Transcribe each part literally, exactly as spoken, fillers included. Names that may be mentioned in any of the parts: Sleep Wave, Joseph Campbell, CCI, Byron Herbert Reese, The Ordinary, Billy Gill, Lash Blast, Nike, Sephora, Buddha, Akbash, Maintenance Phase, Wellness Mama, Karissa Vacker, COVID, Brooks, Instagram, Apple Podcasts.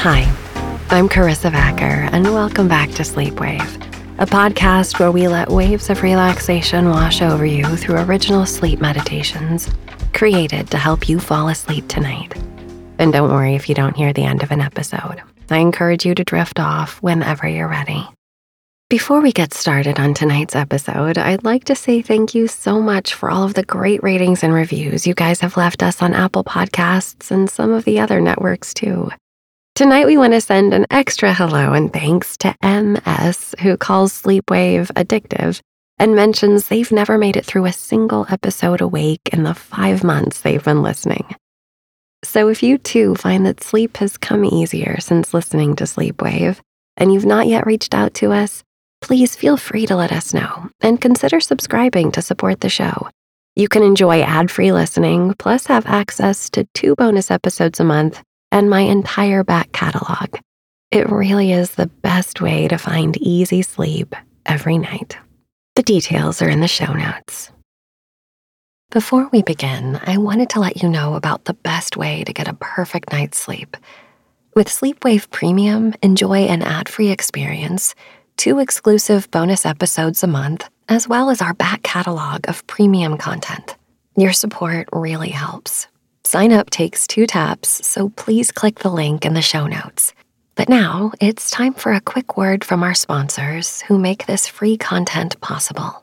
Hi, I'm Karissa Vacker, and welcome back to Sleep Wave, a podcast where we let waves of relaxation wash over you through original sleep meditations created to help you fall asleep tonight. And don't worry if you don't hear the end of an episode. I encourage you to drift off whenever you're ready. Before we get started on tonight's episode, I'd like to say thank you so much for all of the great ratings and reviews you guys have left us on Apple Podcasts and some of the other networks too. Tonight we want to send an extra hello and thanks to M S, who calls Sleep Wave addictive and mentions they've never made it through a single episode awake in the five months they've been listening. So if you too find that sleep has come easier since listening to Sleep Wave, and you've not yet reached out to us, please feel free to let us know and consider subscribing to support the show. You can enjoy ad-free listening, plus have access to two bonus episodes a month and my entire back catalog. It really is the best way to find easy sleep every night. The details are in the show notes. Before we begin, I wanted to let you know about the best way to get a perfect night's sleep. With Sleep Wave Premium, enjoy an ad-free experience, two exclusive bonus episodes a month, as well as our back catalog of premium content. Your support really helps. Sign up takes two taps, so please click the link in the show notes. But now, it's time for a quick word from our sponsors who make this free content possible.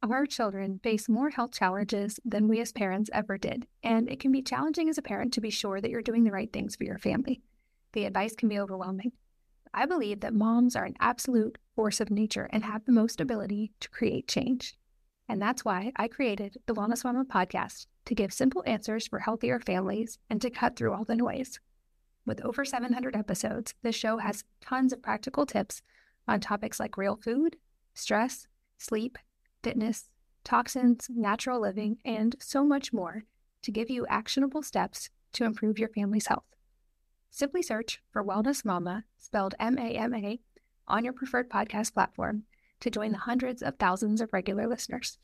Our children face more health challenges than we as parents ever did, and it can be challenging as a parent to be sure that you're doing the right things for your family. The advice can be overwhelming. I believe that moms are an absolute force of nature and have the most ability to create change. And that's why I created the Wellness Mama podcast to give simple answers for healthier families and to cut through all the noise. With over seven hundred episodes, this show has tons of practical tips on topics like real food, stress, sleep, fitness, toxins, natural living, and so much more to give you actionable steps to improve your family's health. Simply search for Wellness Mama, spelled M A M A, on your preferred podcast platform to join the hundreds of thousands of regular listeners.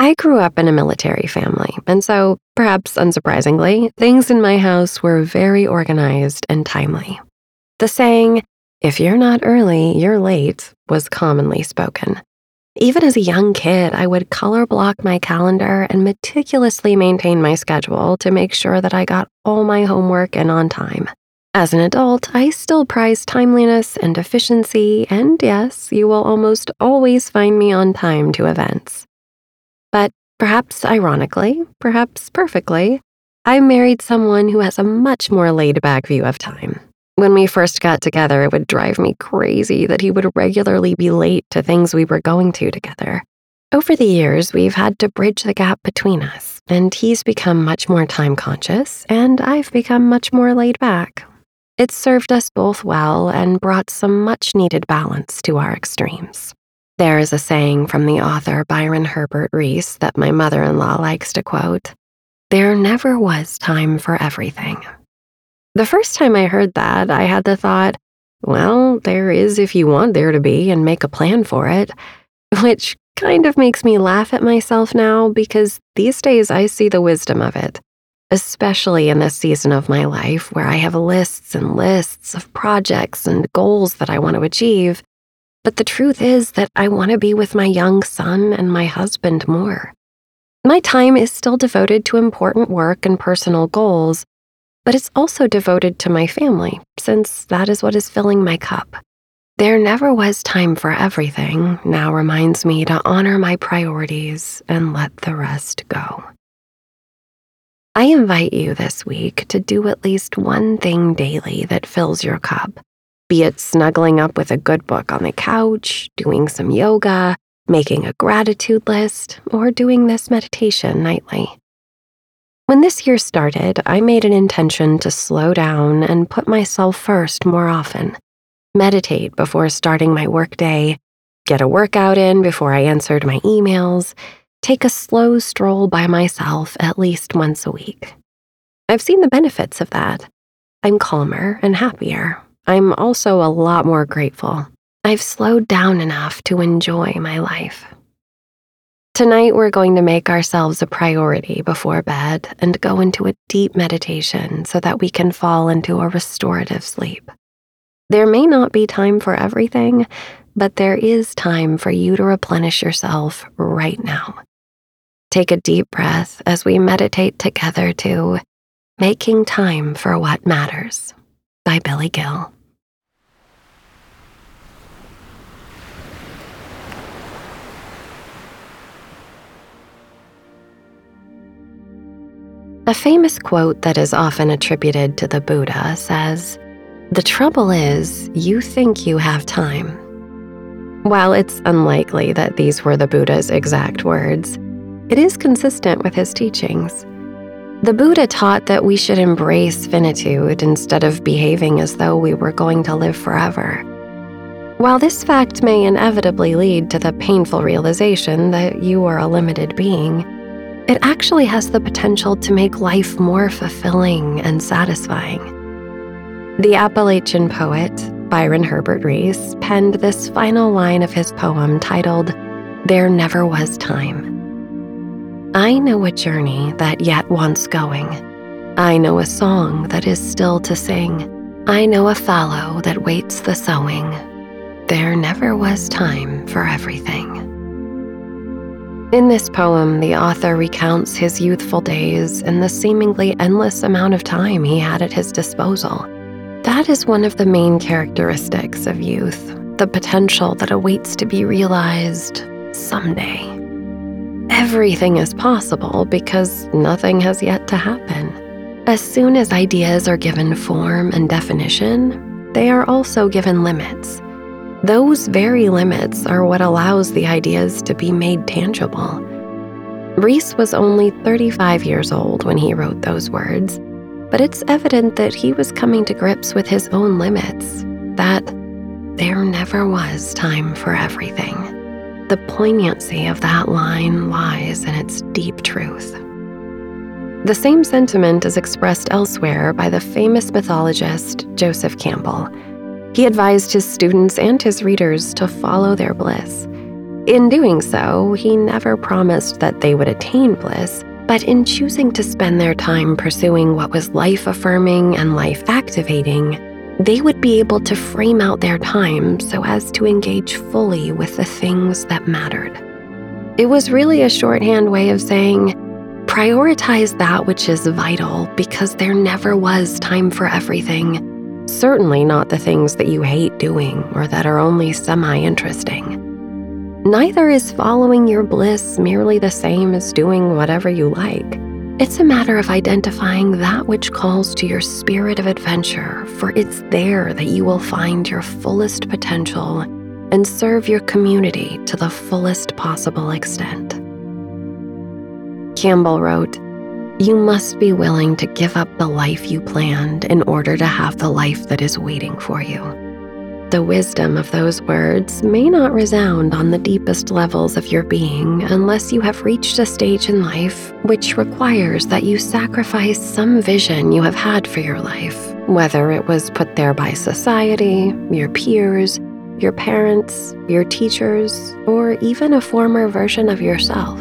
I grew up in a military family, and so, perhaps unsurprisingly, things in my house were very organized and timely. The saying, "If you're not early, you're late," was commonly spoken. Even as a young kid, I would color block my calendar and meticulously maintain my schedule to make sure that I got all my homework and on time. As an adult, I still prize timeliness and efficiency, and yes, you will almost always find me on time to events. But perhaps ironically, perhaps perfectly, I married someone who has a much more laid-back view of time. When we first got together, it would drive me crazy that he would regularly be late to things we were going to together. Over the years, we've had to bridge the gap between us, and he's become much more time-conscious, and I've become much more laid-back. It's served us both well and brought some much-needed balance to our extremes. There is a saying from the author Byron Herbert Reese that my mother-in-law likes to quote, "There never was time for everything." The first time I heard that, I had the thought, well, there is if you want there to be and make a plan for it, which kind of makes me laugh at myself now because these days I see the wisdom of it, especially in this season of my life where I have lists and lists of projects and goals that I want to achieve. But the truth is that I want to be with my young son and my husband more. My time is still devoted to important work and personal goals, but it's also devoted to my family, since that is what is filling my cup. There never was time for everything now reminds me to honor my priorities and let the rest go. I invite you this week to do at least one thing daily that fills your cup, be it snuggling up with a good book on the couch, doing some yoga, making a gratitude list, or doing this meditation nightly. When this year started, I made an intention to slow down and put myself first more often, meditate before starting my workday, get a workout in before I answered my emails, take a slow stroll by myself at least once a week. I've seen the benefits of that. I'm calmer and happier. I'm also a lot more grateful. I've slowed down enough to enjoy my life. Tonight, we're going to make ourselves a priority before bed and go into a deep meditation so that we can fall into a restorative sleep. There may not be time for everything, but there is time for you to replenish yourself right now. Take a deep breath as we meditate together to Making Time for What Matters by Billy Gill. A famous quote that is often attributed to the Buddha says, "The trouble is, you think you have time." While it's unlikely that these were the Buddha's exact words, it is consistent with his teachings. The Buddha taught that we should embrace finitude instead of behaving as though we were going to live forever. While this fact may inevitably lead to the painful realization that you are a limited being, it actually has the potential to make life more fulfilling and satisfying. The Appalachian poet, Byron Herbert Reese, penned this final line of his poem titled, "There Never Was Time." I know a journey that yet wants going. I know a song that is still to sing. I know a fallow that waits the sowing. There never was time for everything. In this poem, the author recounts his youthful days and the seemingly endless amount of time he had at his disposal. That is one of the main characteristics of youth, the potential that awaits to be realized someday. Everything is possible because nothing has yet to happen. As soon as ideas are given form and definition, they are also given limits. Those very limits are what allows the ideas to be made tangible. Reese was only thirty-five years old when he wrote those words, but it's evident that he was coming to grips with his own limits, that there never was time for everything. The poignancy of that line lies in its deep truth. The same sentiment is expressed elsewhere by the famous mythologist Joseph Campbell. He advised his students and his readers to follow their bliss. In doing so, he never promised that they would attain bliss, but in choosing to spend their time pursuing what was life-affirming and life-activating, they would be able to frame out their time so as to engage fully with the things that mattered. It was really a shorthand way of saying, prioritize that which is vital because there never was time for everything. Certainly not the things that you hate doing or that are only semi-interesting. Neither is following your bliss merely the same as doing whatever you like. It's a matter of identifying that which calls to your spirit of adventure, for it's there that you will find your fullest potential and serve your community to the fullest possible extent. Campbell wrote, "You must be willing to give up the life you planned in order to have the life that is waiting for you." The wisdom of those words may not resound on the deepest levels of your being unless you have reached a stage in life which requires that you sacrifice some vision you have had for your life, whether it was put there by society, your peers, your parents, your teachers, or even a former version of yourself.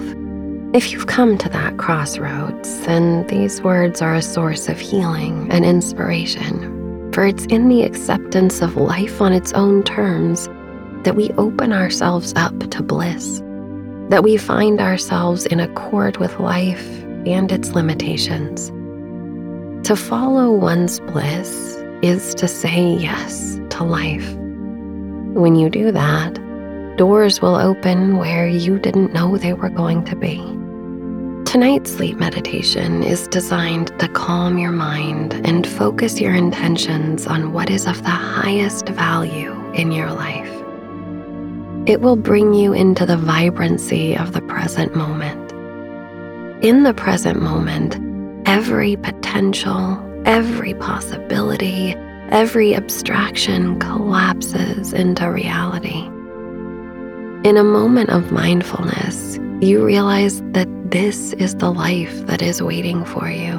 If you've come to that crossroads, then these words are a source of healing and inspiration, for it's in the acceptance of life on its own terms that we open ourselves up to bliss, that we find ourselves in accord with life and its limitations. To follow one's bliss is to say yes to life. When you do that, doors will open where you didn't know they were going to be. Tonight's sleep meditation is designed to calm your mind and focus your intentions on what is of the highest value in your life. It will bring you into the vibrancy of the present moment. In the present moment, every potential, every possibility, every abstraction collapses into reality. In a moment of mindfulness, you realize that this is the life that is waiting for you.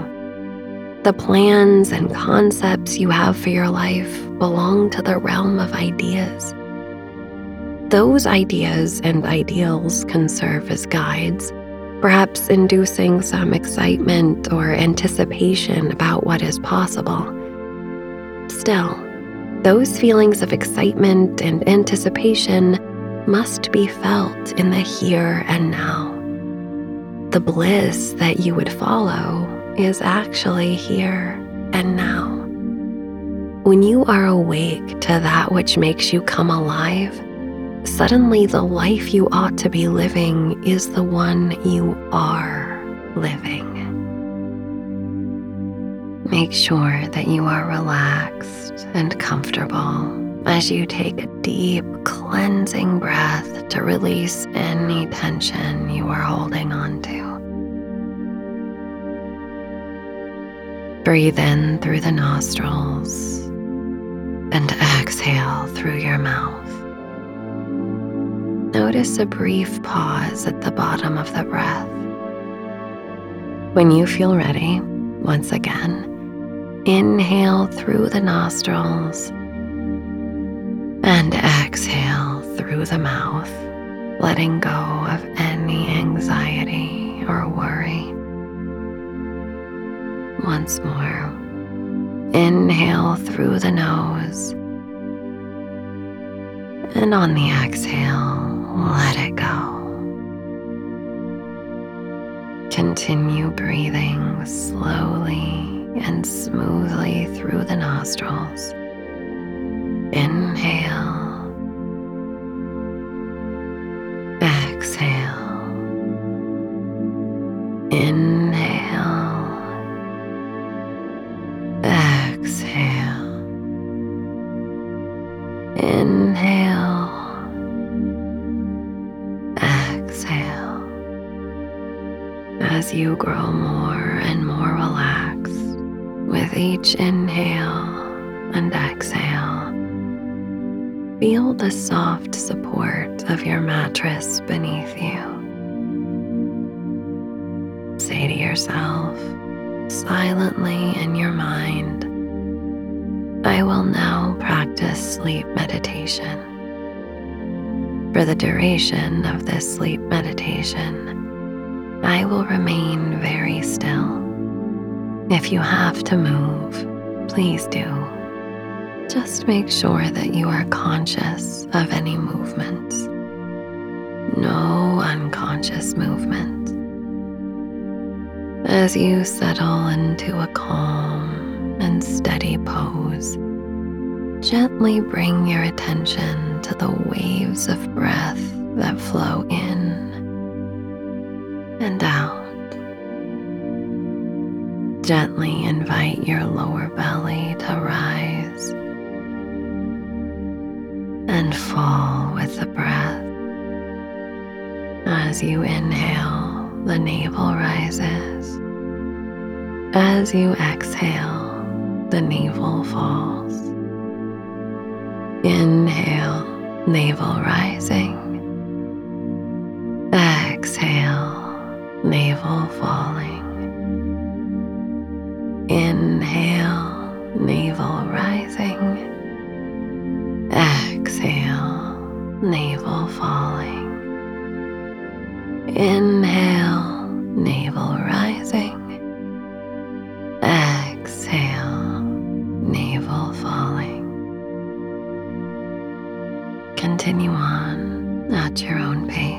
The plans and concepts you have for your life belong to the realm of ideas. Those ideas and ideals can serve as guides, perhaps inducing some excitement or anticipation about what is possible. Still, those feelings of excitement and anticipation must be felt in the here and now. The bliss that you would follow is actually here and now. When you are awake to that which makes you come alive, suddenly the life you ought to be living is the one you are living. Make sure that you are relaxed and comfortable as you take a deep, cleansing breath to release any tension you are holding on to. Breathe in through the nostrils and exhale through your mouth. Notice a brief pause at the bottom of the breath. When you feel ready, once again, inhale through the nostrils and exhale through the mouth, letting go of any anxiety or worry. Once more, inhale through the nose, and on the exhale, let it go. Continue breathing slowly and smoothly through the nostrils. Inhale, exhale, inhale, exhale, inhale, exhale. As you grow more and more relaxed with each inhale and exhale, feel the soft support of your mattress beneath you. Say to yourself, silently in your mind, I will now practice sleep meditation. For the duration of this sleep meditation, I will remain very still. If you have to move, please do. Just make sure that you are conscious of any movements. No unconscious movement. As you settle into a calm and steady pose, gently bring your attention to the waves of breath that flow in and out. Gently invite your lower belly to rise and fall with the breath. As you inhale, the navel rises. As you exhale, the navel falls. Inhale, navel rising. Exhale, navel falling. Inhale, navel rising. Exhale, navel falling. Inhale, navel rising. Exhale, navel falling. Continue on at your own pace.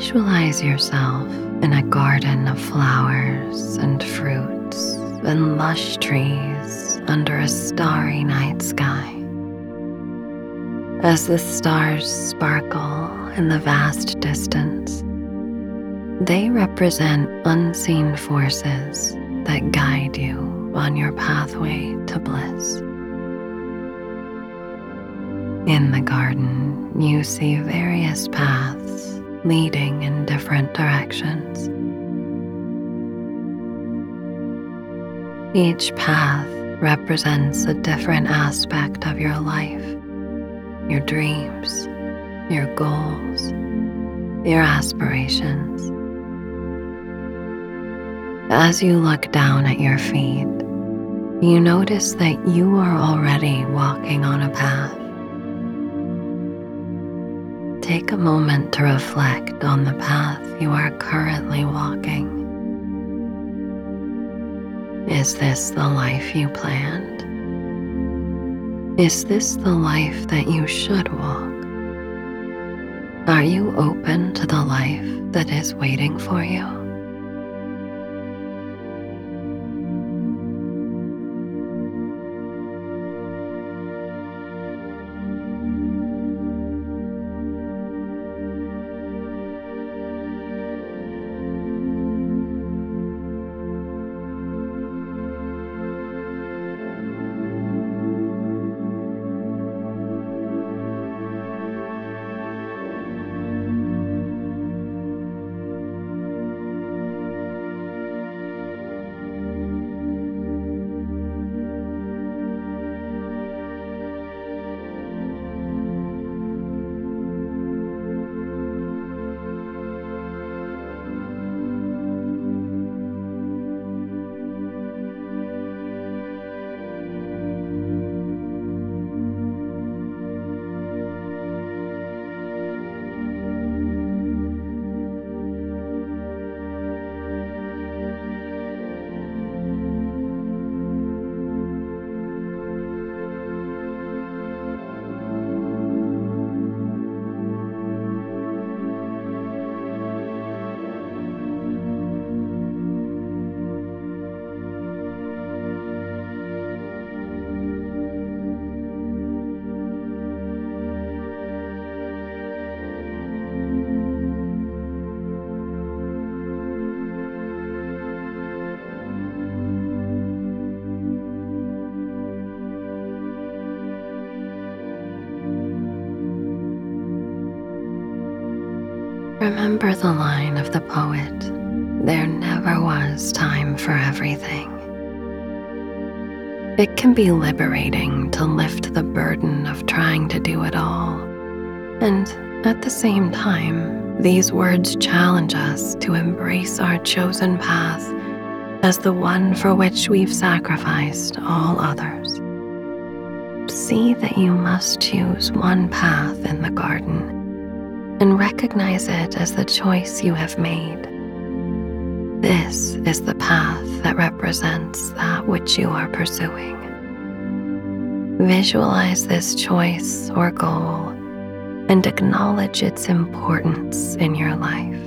Visualize yourself in a garden of flowers and fruits and lush trees under a starry night sky. As the stars sparkle in the vast distance, they represent unseen forces that guide you on your pathway to bliss. In the garden, you see various paths leading in different directions. Each path represents a different aspect of your life, your dreams, your goals, your aspirations. As you look down at your feet, you notice that you are already walking on a path. Take a moment to reflect on the path you are currently walking. Is this the life you planned? Is this the life that you should walk? Are you open to the life that is waiting for you? Remember the line of the poet, "There never was time for everything." It can be liberating to lift the burden of trying to do it all. And at the same time, these words challenge us to embrace our chosen path as the one for which we've sacrificed all others. See that you must choose one path in the garden and recognize it as the choice you have made. This is the path that represents that which you are pursuing. Visualize this choice or goal and acknowledge its importance in your life.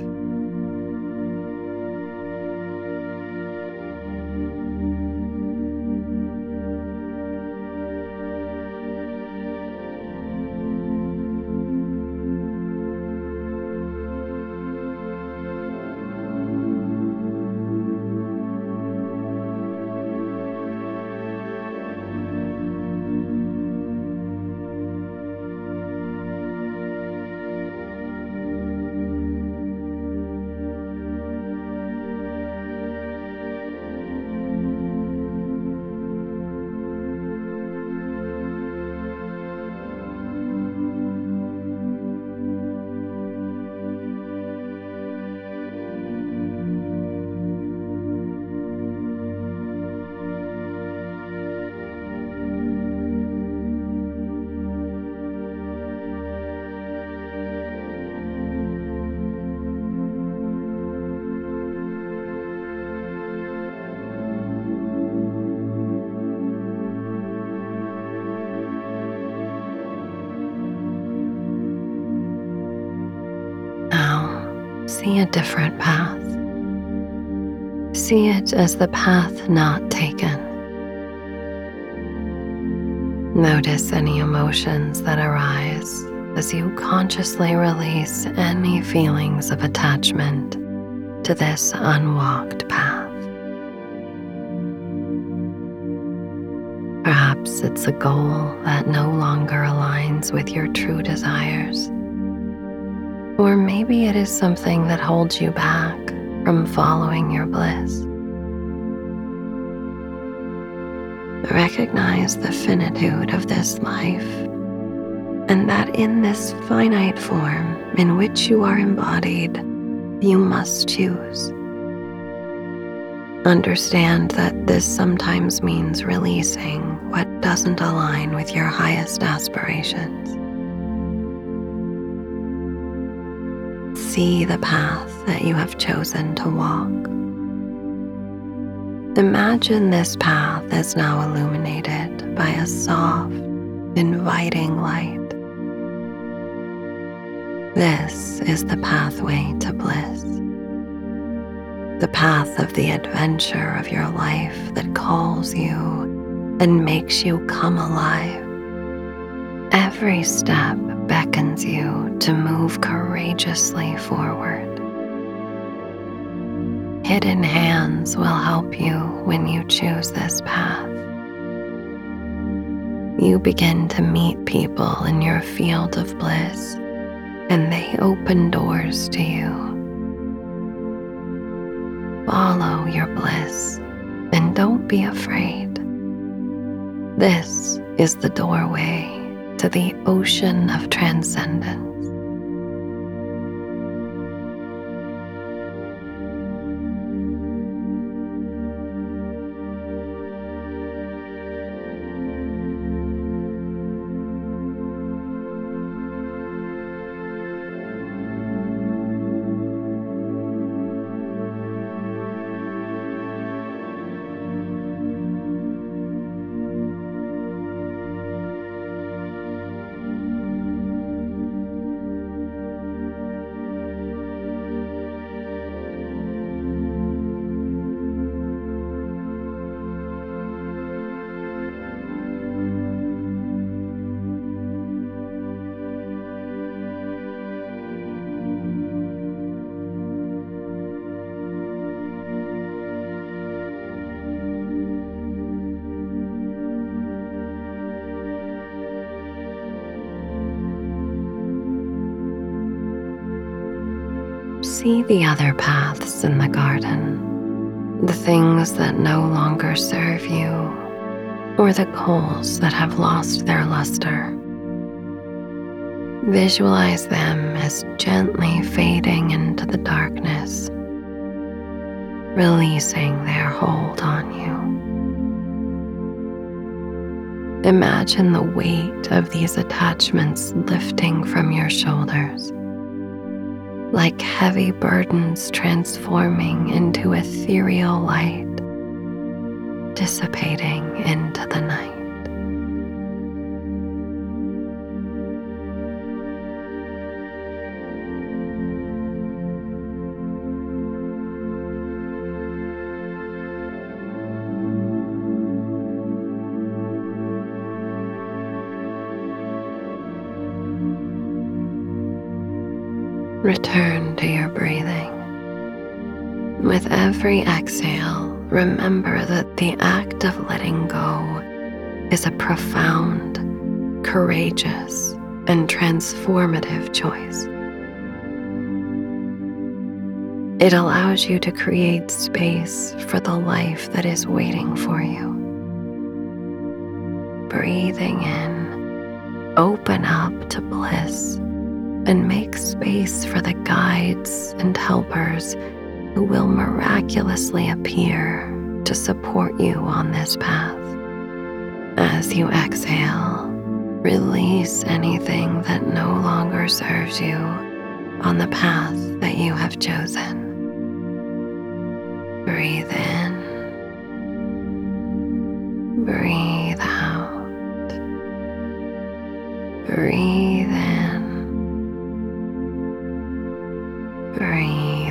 see a different path. See it as the path not taken. Notice any emotions that arise as you consciously release any feelings of attachment to this unwalked path. Perhaps it's a goal that no longer aligns with your true desires. Or maybe it is something that holds you back from following your bliss. Recognize the finitude of this life, and that in this finite form in which you are embodied, you must choose. Understand that this sometimes means releasing what doesn't align with your highest aspirations. See the path that you have chosen to walk. Imagine this path is now illuminated by a soft, inviting light. This is the pathway to bliss, the path of the adventure of your life that calls you and makes you come alive. Every step beckons you to move courageously forward. Hidden hands will help you when you choose this path. You begin to meet people in your field of bliss, and they open doors to you. Follow your bliss, and don't be afraid. This is the doorway to the ocean of transcendence. See the other paths in the garden, the things that no longer serve you, or the coals that have lost their luster. Visualize them as gently fading into the darkness, releasing their hold on you. Imagine the weight of these attachments lifting from your shoulders, like heavy burdens transforming into ethereal light, dissipating into the night. Return to your breathing. With every exhale, remember that the act of letting go is a profound, courageous, and transformative choice. It allows you to create space for the life that is waiting for you. Breathing in, open up to bliss, and make space for the guides and helpers who will miraculously appear to support you on this path. As you exhale, release anything that no longer serves you on the path that you have chosen. Breathe in. Breathe out. Breathe in. Breathe.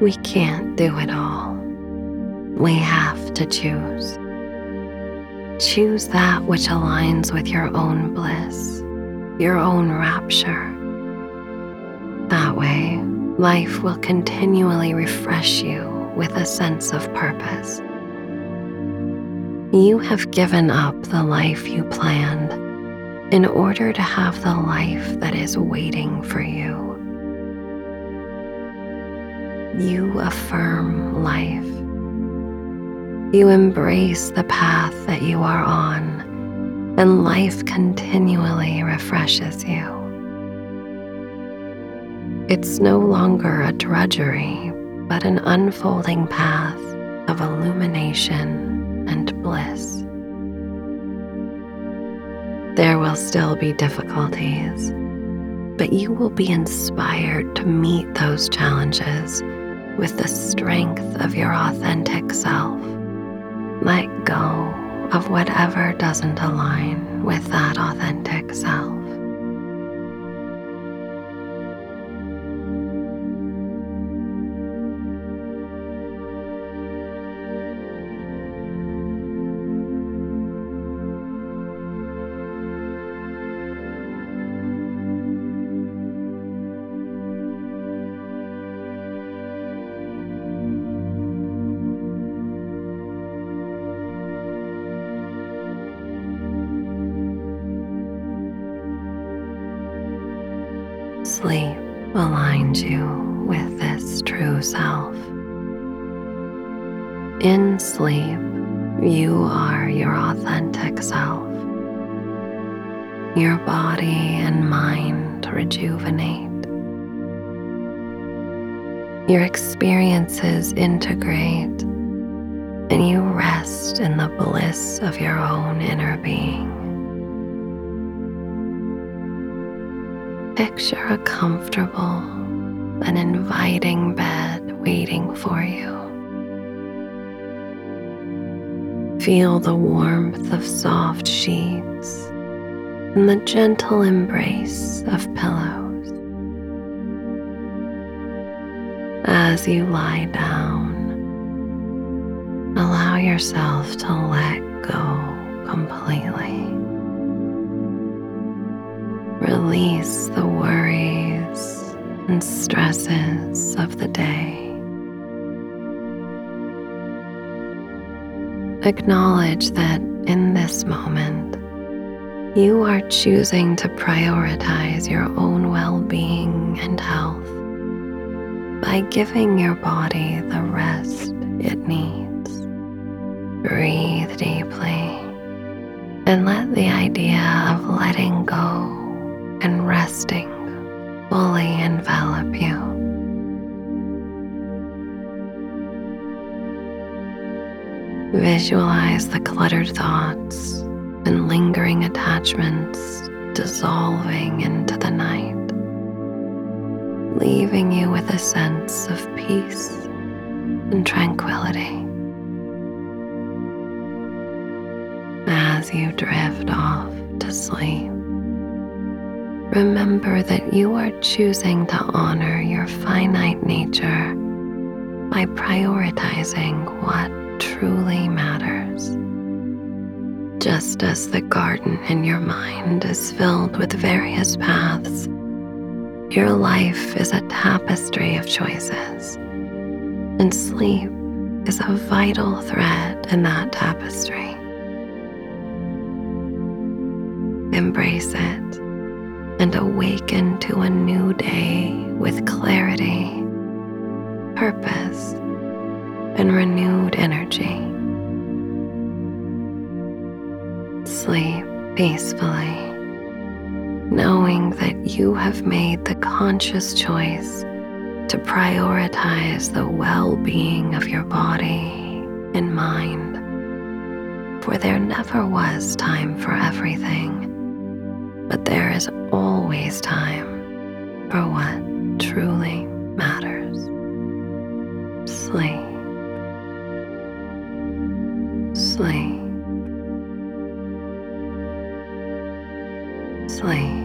We can't do it all. We have to choose. Choose that which aligns with your own bliss, your own rapture. That way, life will continually refresh you with a sense of purpose. You have given up the life you planned in order to have the life that is waiting for you. You affirm life. You embrace the path that you are on, and life continually refreshes you. It's no longer a drudgery, but an unfolding path of illumination and bliss. There will still be difficulties, but you will be inspired to meet those challenges with the strength of your authentic self. Let go of whatever doesn't align with that authentic self. Sleep aligns you with this true self. In sleep, you are your authentic self. Your body and mind rejuvenate. Your experiences integrate, and you rest in the bliss of your own inner being. Picture a comfortable and inviting bed waiting for you. Feel the warmth of soft sheets and the gentle embrace of pillows. As you lie down, allow yourself to let go completely. Release the worries and stresses of the day. Acknowledge that in this moment, you are choosing to prioritize your own well-being and health by giving your body the rest it needs. Breathe deeply and let the idea of letting go and resting fully envelop you. Visualize the cluttered thoughts and lingering attachments dissolving into the night, leaving you with a sense of peace and tranquility. As you drift off to sleep, remember that you are choosing to honor your finite nature by prioritizing what truly matters. Just as the garden in your mind is filled with various paths, your life is a tapestry of choices, and sleep is a vital thread in that tapestry. Embrace it and awaken to a new day with clarity, purpose, and renewed energy. Sleep peacefully, knowing that you have made the conscious choice to prioritize the well-being of your body and mind, for there never was time for everything. But there is always time for what truly matters. Sleep. Sleep. Sleep.